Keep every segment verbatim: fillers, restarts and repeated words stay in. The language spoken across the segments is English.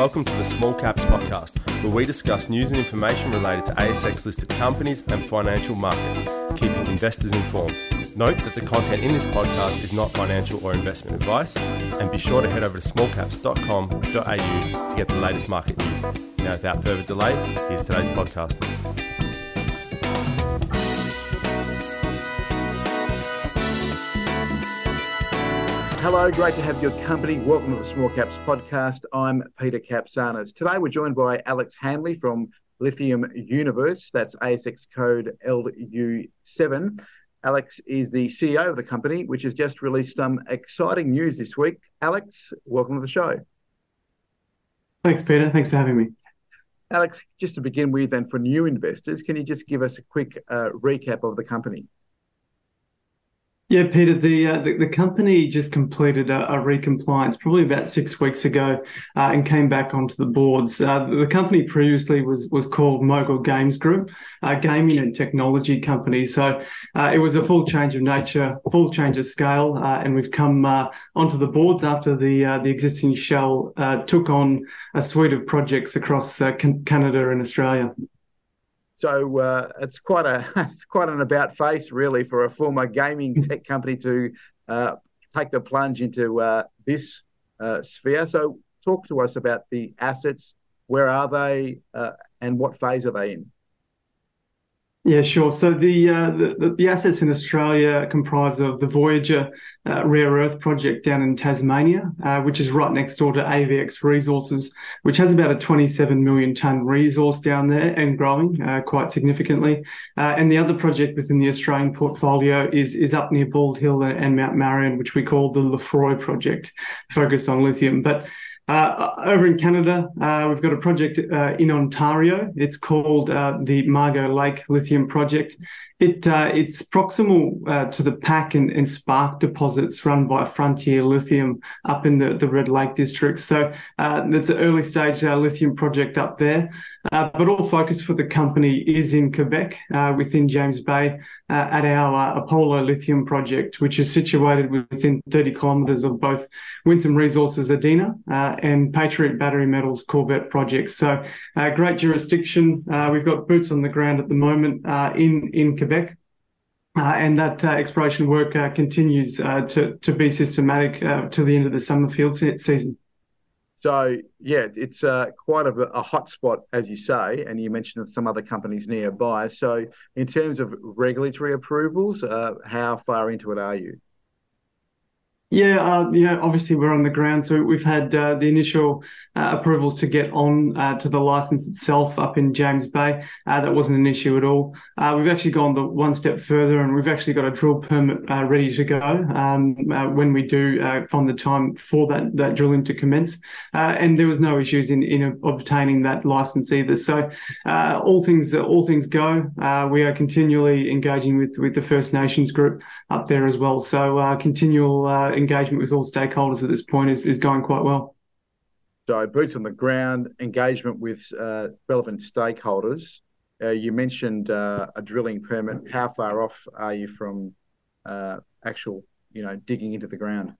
welcome to the Small Caps podcast, where we discuss news and information related to A S X listed companies and financial markets, keeping investors informed. Note that the content in this podcast is not financial or investment advice, and be sure to head over to small caps dot com dot a u to get the latest market news. Now, without further delay, here's today's podcast. Hello, great to have your company. Welcome to the Small Caps podcast. I'm Peter Capsanas. Today we're joined by Alex Hanley from Lithium Universe. That's A S X code L U seven. Alex is the C E O of the company, which has just released some exciting news this week. Alex, welcome to the show. Thanks, Peter. Thanks for having me. Alex, just to begin with, and for new investors, can you just give us a quick uh, recap of the company? Yeah, Peter, the, uh, the the company just completed a, a recompliance probably about six weeks ago uh, and came back onto the boards. Uh, the company previously was was called Mogul Games Group, a gaming and technology company. So uh, it was a full change of nature, full change of scale, uh, and we've come uh, onto the boards after the uh, the existing shell uh, took on a suite of projects across uh, Canada and Australia. So uh, it's quite a it's quite an about face, really, for a former gaming tech company to uh, take the plunge into uh, this uh, sphere. So talk to us about the assets. Where are they, uh, and what phase are they in? Yeah, sure. So the, uh, the the assets in Australia comprise of the Voyager uh, rare earth project down in Tasmania, uh, which is right next door to A V X Resources, which has about a twenty-seven million tonne resource down there and growing uh, quite significantly. Uh, and the other project within the Australian portfolio is is up near Bald Hill and Mount Marion, which we call the Lefroy project, focused on lithium. But Uh, over in Canada, uh, we've got a project uh, in Ontario. It's called uh, the Margo Lake Lithium Project. It uh, it's proximal uh, to the Pack and, and Spark deposits run by Frontier Lithium up in the, the Red Lake District. So uh, it's an early stage uh, lithium project up there. Uh, but all focus for the company is in Quebec, uh, within James Bay, uh, at our uh, Apollo Lithium Project, which is situated within thirty kilometres of both Winsome Resources, Adena, uh, and Patriot Battery Metals Corvette projects. So uh, great jurisdiction. Uh, we've got boots on the ground at the moment uh, in, in Quebec. Uh, and that uh, exploration work uh, continues uh, to, to be systematic uh, to the end of the summer field se- season. So, yeah, it's uh, quite a, a hot spot, as you say, and you mentioned some other companies nearby. So in terms of regulatory approvals, uh, how far into it are you? Yeah, uh, you know, obviously we're on the ground, so we've had uh, the initial uh, approvals to get on uh, to the license itself up in James Bay. Uh, that wasn't an issue at all. Uh, we've actually gone the one step further, and we've actually got a drill permit uh, ready to go um, uh, when we do uh, find the time for that, that drilling to commence. Uh, and there was no issues in, in obtaining that license either. So uh, all things all things go. Uh, we are continually engaging with, with the First Nations group up there as well. So uh, continual uh, engagement with all stakeholders at this point is, is going quite well. So boots on the ground, engagement with uh, relevant stakeholders. Uh, you mentioned uh, a drilling permit. How far off are you from uh, actual, you know, digging into the ground?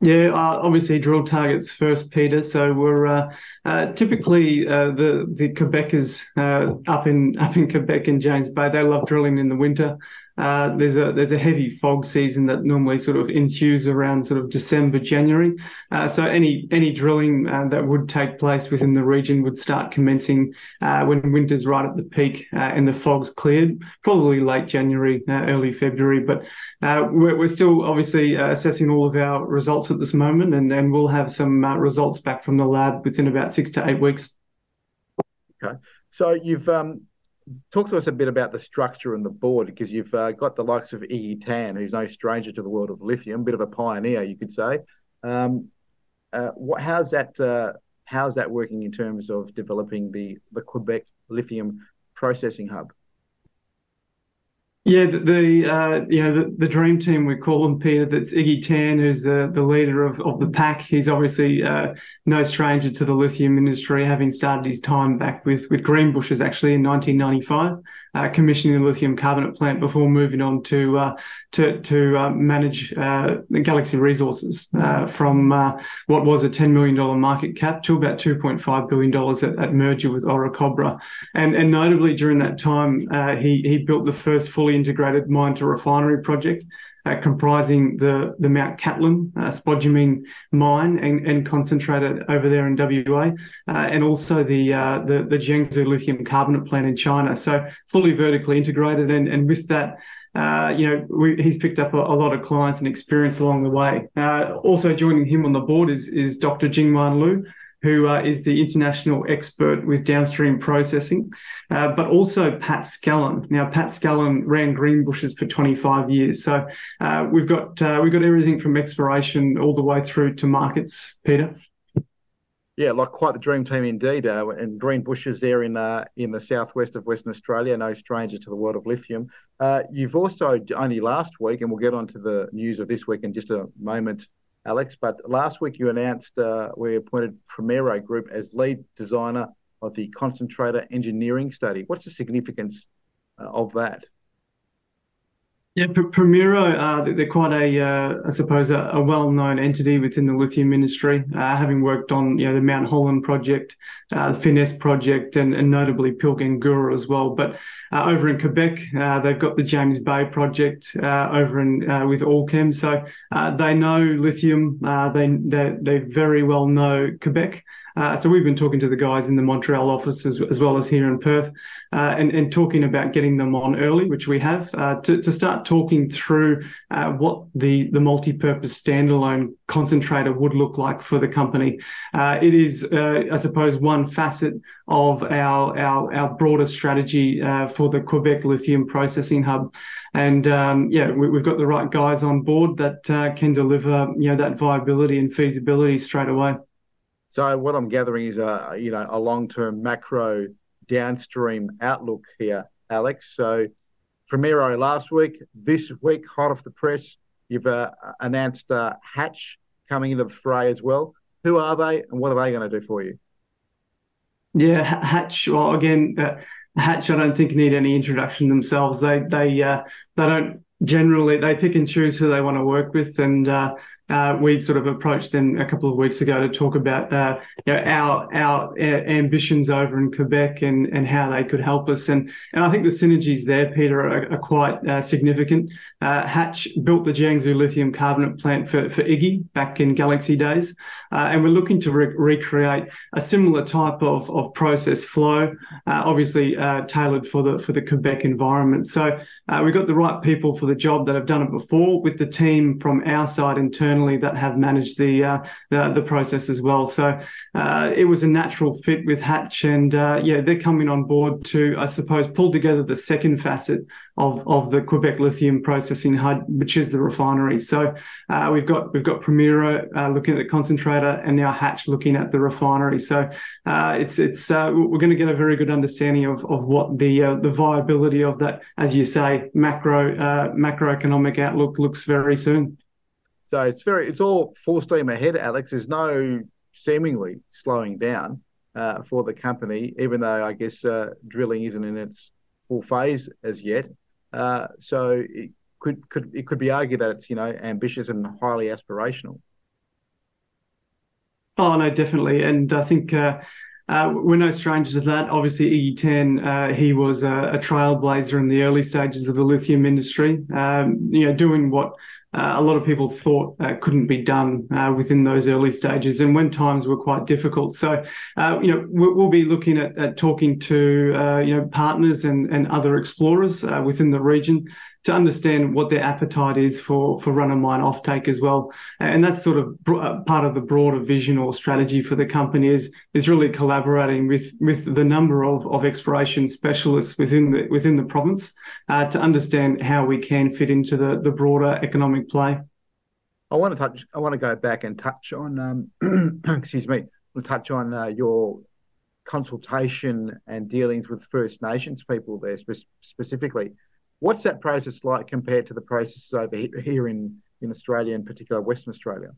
Yeah, uh, obviously drill targets first, Peter. So we're uh, uh, typically uh, the the Quebecers uh, up in up in Quebec and James Bay. They love drilling in the winter. Uh, there's a there's a heavy fog season that normally sort of ensues around sort of December, January. Uh, so any any drilling uh, that would take place within the region would start commencing uh, when winter's right at the peak uh, and the fog's cleared, probably late January, uh, early February. But uh, we're, we're still obviously uh, assessing all of our results at this moment, and, and we'll have some uh, results back from the lab within about six to eight weeks. Okay. So you've... Um... Talk to us a bit about the structure and the board, because you've uh, got the likes of Iggy Tan, who's no stranger to the world of lithium, a bit of a pioneer, you could say. Um, uh, what, how's that uh, how's that working in terms of developing the, the Quebec Lithium Processing Hub? Yeah, the, the uh, you know the, the dream team, we call them, Peter. That's Iggy Tan, who's the, the leader of, of the pack. He's obviously uh, no stranger to the lithium industry, having started his time back with with Greenbushes actually in nineteen ninety-five, uh, commissioning the lithium carbonate plant before moving on to uh, to to uh, manage uh, Galaxy Resources uh, from uh, what was a ten million dollars market cap to about two point five billion dollars at, at merger with Oracobra. And and notably during that time, uh, he he built the first fully integrated mine to refinery project uh, comprising the, the Mount Catlin uh, spodumene mine and, and concentrator over there in W A, uh, and also the, uh, the the Jiangsu lithium carbonate plant in China. So fully vertically integrated, and, and with that, uh, you know, we, he's picked up a, a lot of clients and experience along the way. Uh, also joining him on the board is, is Doctor Jingwan Lu, who uh, is the international expert with downstream processing, uh, but also Pat Scallon. Now, Pat Scallon ran Greenbushes for twenty-five years. So uh, we've got uh, we've got everything from exploration all the way through to markets, Peter. Yeah, like quite the dream team indeed. Uh, and Greenbushes there in uh, in the southwest of Western Australia, no stranger to the world of lithium. Uh, you've also only last week, and we'll get on to the news of this week in just a moment, Alex, but last week you announced uh, we appointed Primero Group as lead designer of the concentrator engineering study. What's the significance uh, of that? Yeah, Primero, uh, they're quite a, uh, I suppose, a, a well-known entity within the lithium industry, uh, having worked on, you know, the Mount Holland project, uh, the Finesse project, and, and notably Pilgangoora as well. But uh, over in Quebec, uh, they've got the James Bay project uh, over in uh, with Allkem. So uh, they know lithium. Uh, they, they they very well know Quebec. Uh, so we've been talking to the guys in the Montreal office as, as well as here in Perth, uh, and, and talking about getting them on early, which we have, uh, to, to start talking through uh, what the, the multi-purpose standalone concentrator would look like for the company. Uh, it is, uh, I suppose, one facet of our our, our broader strategy uh, for the Quebec Lithium Processing Hub. And um, yeah, we, we've got the right guys on board that uh, can deliver, you know, that viability and feasibility straight away. So what I'm gathering is a, you know, a long-term macro downstream outlook here, Alex. So Primero last week, this week, hot off the press, you've uh, announced uh, Hatch coming into the fray as well. Who are they and what are they going to do for you? Yeah, Hatch, well, again, uh, Hatch, I don't think need any introduction themselves. They, they, uh, they don't generally, they pick and choose who they want to work with, and uh Uh, we sort of approached them a couple of weeks ago to talk about uh, you know, our our ambitions over in Quebec and, and how they could help us. And and I think the synergies there, Peter, are, are quite uh, significant. Uh, Hatch built the Jiangsu lithium carbonate plant for, for Iggy back in Galaxy days. Uh, and we're looking to re recreate a similar type of, of process flow, uh, obviously uh, tailored for the, for the Quebec environment. So uh, we've got the right people for the job that have done it before, with the team from our side internally that have managed the, uh, the the process as well. So uh, it was a natural fit with Hatch, and uh, yeah, they're coming on board to, I suppose, pull together the second facet of of the Quebec Lithium Processing Hub, which is the refinery. So uh, we've got we've got Primero uh, looking at the concentrator, and now Hatch looking at the refinery. So uh, it's it's uh, we're going to get a very good understanding of of what the uh, the viability of that, as you say, macro uh, macroeconomic outlook looks very soon. So it's very, it's all full steam ahead, Alex. There's no seemingly slowing down uh, for the company, even though I guess uh, drilling isn't in its full phase as yet. Uh, so it could could it could be argued that it's, you know, ambitious and highly aspirational. Oh no, definitely, and I think. Uh... Uh, we're no stranger to that. Obviously, Iggy Tan, uh, he was a, a trailblazer in the early stages of the lithium industry, um, you know, doing what uh, a lot of people thought uh, couldn't be done uh, within those early stages, and when times were quite difficult. So, uh, you know, we'll, we'll be looking at, at talking to, uh, you know, partners and, and other explorers uh, within the region to understand what their appetite is for, for run-of-mine offtake as well. And that's sort of part of the broader vision or strategy for the company, is, is really collaborating with, with the number of, of exploration specialists within the, within the province uh, to understand how we can fit into the, the broader economic play. I want to touch, I want to go back and touch on, um, excuse me, we'll touch on uh, your consultation and dealings with First Nations people there spe specifically. What's that process like compared to the processes over here in, in Australia, in particular Western Australia?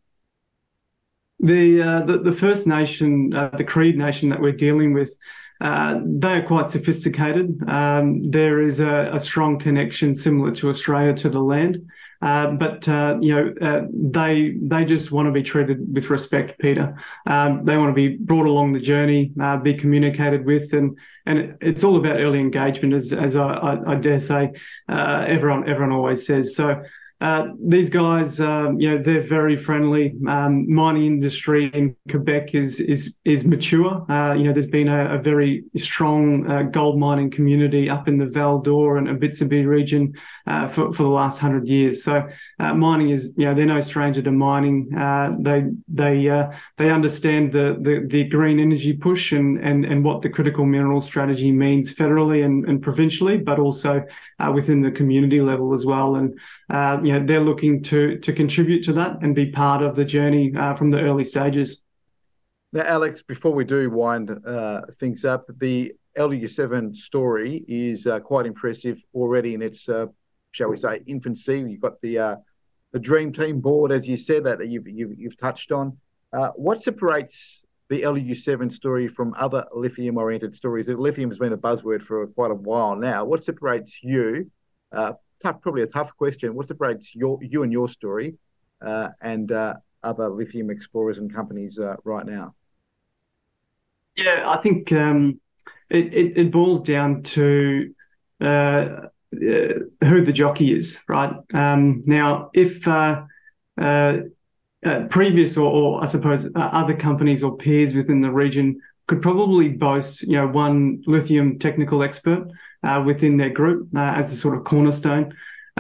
The, uh, the, the First Nation, uh, the Creed Nation that we're dealing with, uh, they are quite sophisticated. Um, there is a, a strong connection similar to Australia to the land. Uh, but, uh, you know, uh, they they just want to be treated with respect, Peter. Um, they want to be brought along the journey, uh, be communicated with, and and it's all about early engagement, as as I, I, I dare say, uh, everyone everyone always says. So uh, these guys, um, you know, they're very friendly. Um, mining industry in Quebec is is is mature. Uh, you know, there's been a, a very strong uh, gold mining community up in the Val d'Or and Abitibi region uh, for for the last hundred years. So So uh, mining is, you know, they're no stranger to mining. Uh, they they uh, they understand the, the the green energy push and and and what the critical mineral strategy means federally and, and provincially, but also uh, within the community level as well. And uh, you know, they're looking to to contribute to that and be part of the journey uh, from the early stages. Now, Alex, before we do wind uh, things up, the L U seven story is uh, quite impressive already in its Uh, shall we say, infancy. You've got the uh, the Dream Team board, as you said, that you've, you've, you've touched on. Uh, what separates the L U seven story from other lithium-oriented stories? Lithium has been the buzzword for quite a while now. What separates you, uh, tough, probably a tough question, what separates your, you and your story uh, and uh, other lithium explorers and companies uh, right now? Yeah, I think um, it, it, it boils down to Uh, Uh, who the jockey is, right? Um, now, if uh, uh, uh, previous or, or I suppose uh, other companies or peers within the region could probably boast, you know, one lithium technical expert uh, within their group uh, as the sort of cornerstone.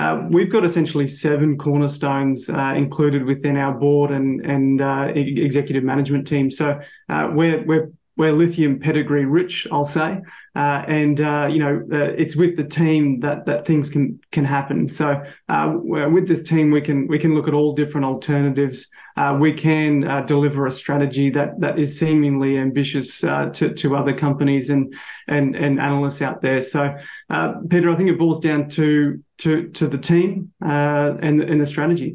Uh, we've got essentially seven cornerstones uh, included within our board and and uh, e- executive management team. So uh, we're we're We're lithium pedigree rich, I'll say, uh, and uh, you know uh, it's with the team that that things can can happen. So uh, with this team, we can we can look at all different alternatives. Uh, we can uh, deliver a strategy that that is seemingly ambitious uh, to to other companies and and and analysts out there. So uh, Peter, I think it boils down to to to the team uh, and and the strategy.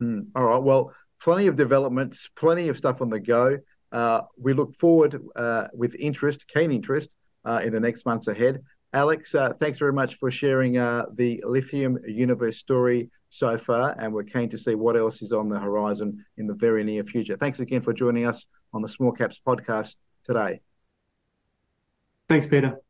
Mm, all right. Well, plenty of developments, plenty of stuff on the go. Uh, we look forward uh, with interest, keen interest, uh, in the next months ahead. Alex, uh, thanks very much for sharing uh, the Lithium Universe story so far, and we're keen to see what else is on the horizon in the very near future. Thanks again for joining us on the Small Caps podcast today. Thanks, Peter.